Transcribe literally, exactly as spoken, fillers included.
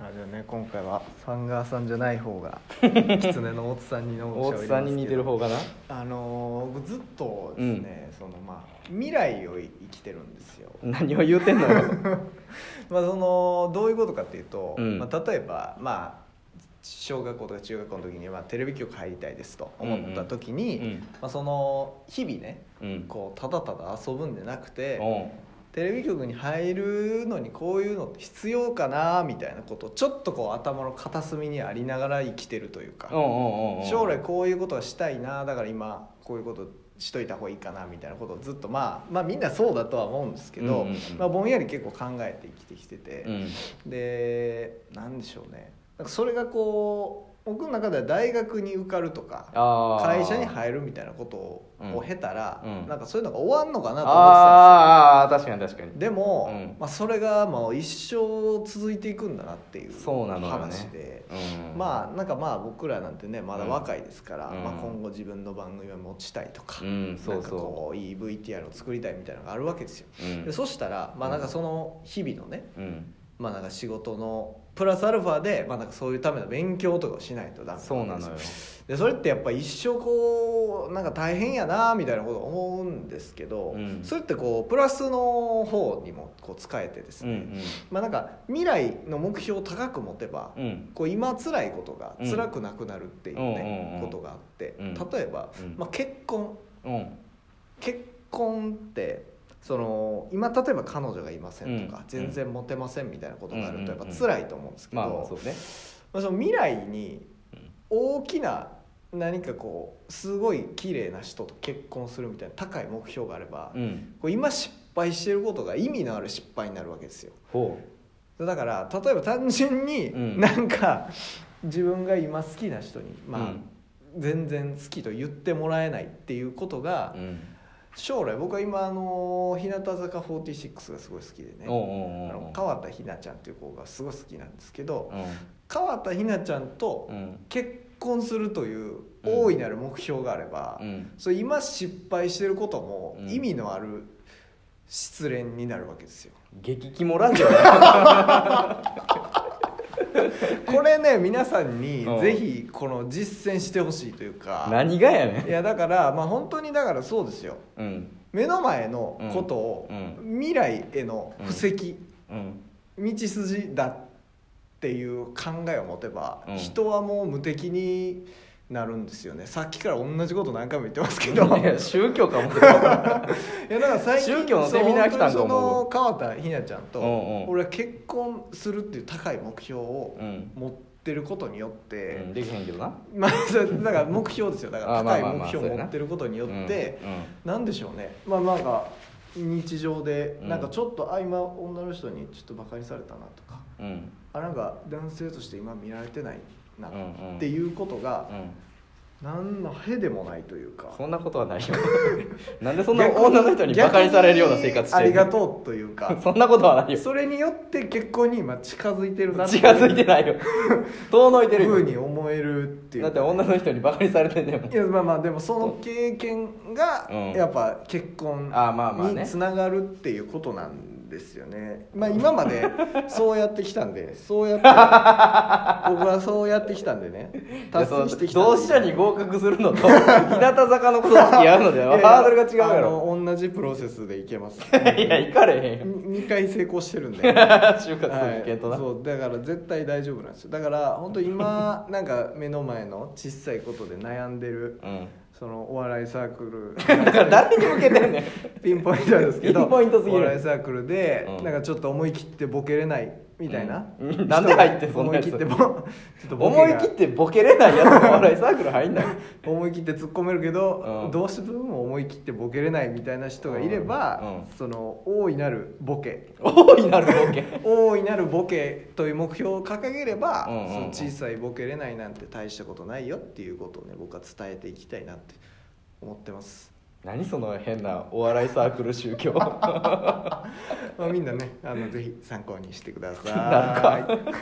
あ、じゃあね、今回はサンガーさんじゃない方がキツネの大津さんにの大津さんに似てる方かな。あのー、ずっとですね、うん、そのまあ未来を生きてるんですよ。何を言うてんのよまあそのどういうことかっていうと、うん、まあ、例えばまあ小学校とか中学校の時に、まあ、テレビ局入りたいですと思った時に、うんうん、まあ、その日々ね、うん、こうただただ遊ぶんじゃなくて、うん、テレビ局に入るのにこういうのって必要かなみたいなことをちょっとこう頭の片隅にありながら生きてるというか、うんうんうん、将来こういうことはしたいな、だから今こういうことしといた方がいいかなみたいなことをずっと、まあ、まあみんなそうだとは思うんですけど、うんうんうん、まあ、ぼんやり結構考えて生きてきてて、うん、でなんでしょうね、それがこう僕の中では大学に受かるとか会社に入るみたいなことを経たら、うんうん、なんかそういうのが終わんのかなと思ってたんですよ。ああ確かに確かに。でも、うん、まあ、それがもう一生続いていくんだなっていう話で、そうなのよね、うん、まあなんかまあ僕らなんてねまだ若いですから、うん、まあ、今後自分の番組を持ちたいとか、うん、なんかこういい ブイティーアール を作りたいみたいなのがあるわけですよ、うん、でそしたらまあなんかその日々のね、うん、まあ、なんか仕事のプラスアルファで、まあ、なんかそういうための勉強とかをしないとダメなんです。そうなのよ。でそれってやっぱ一生こうなんか大変やなみたいなこと思うんですけど、うん、それってこうプラスの方にもこう使えてですね、うんうん、まあ、なんか未来の目標を高く持てば、うん、こう今辛いことが辛くなくなるっていうね、うん、ことがあって、うん、例えば、うん、まあ、結婚、うん、結婚ってその今例えば彼女がいませんとか、うん、全然モテませんみたいなことがあるとやっぱ辛いと思うんですけど、まあそうね、まあ、その未来に大きな何かこうすごい綺麗な人と結婚するみたいな高い目標があれば、うん、こう今失敗してることが意味のある失敗になるわけですよ。ほう。だから例えば単純になんか、うん、自分が今好きな人に、まあ、うん、全然好きと言ってもらえないっていうことが、うん、将来僕は今あの日向坂フォーティーシックスがすごい好きでね、おうおうおう、あの川田ひなちゃんっていう子がすごい好きなんですけど、うん、川田ひなちゃんと結婚するという大いなる目標があれば、うん、それ今失敗してることも意味のある失恋になるわけですよ。激キモランじゃないこれね皆さんにぜひこの実践してほしいというか。何がやねん。いやだからまあ本当にだからそうですよ、うん、目の前のことを、うん、未来への布石、うんうん、道筋だっていう考えを持てば、うん、人はもう無敵になるんですよね。さっきから同じこと何回も言ってますけどいや宗教かもいやなんか最近宗教のセミナー来たんかも。川田ひなちゃんと俺は結婚するっていう高い目標を持ってることによって、うんうん、できへんけどな、まあ、だから目標ですよ。だから高い目標を持ってることによってなんでしょうね、まあなんか日常でなんかちょっと、あ、今女の人にちょっとバカにされたなとか、うん、あ、なんか男性として今見られてないなっていうことが、うんうん、何のへでもないというか。そんなことはないよなんでそんな女の人にバカにされるような生活してるの。ありがとうというかそんなことはないよ。それによって結婚に今近づいてるなって近づいてないよ遠のいてるよふうに思えるっていう、ね、だって女の人にバカにされてんだよ。いやまあまあでもその経験がやっぱ結婚につながるっていうことなんでですよね。まあ今までそうやってきたんでそうやって僕はそうやってきたんでね達成してきたんで、同志社に合格するのと日向坂のことと付き合うのではハードルが違うから同じプロセスでいけますいやいかれへんよ。にかい成功してるんで就活する系とな、はい、そうだから絶対大丈夫なんですよ。だから本当今なんか目の前の小さいことで悩んでる、うん、そのお笑いサークルだから誰に向けてんねんピンポイントですけど、ピンポイントすぎるお笑いサークルで、うん、なんかちょっと思い切ってボケれないみたいな、うん、なんで入ってそんなやつ思い切ってボちょっとボケ思い切ってボケれないやつお笑いサークル入んない思い切って突っ込めるけど、うん、どうしても思い切ってボケれないみたいな人がいれば、うんうん、その大いなるボケ大いなるボケ大いなるボケという目標を掲げれば、うんうんうん、その小さいボケれないなんて大したことないよっていうことをね僕は伝えていきたいなって思ってます。何その変なお笑いサークル宗教まあみんなねあのぜひ参考にしてください。なるか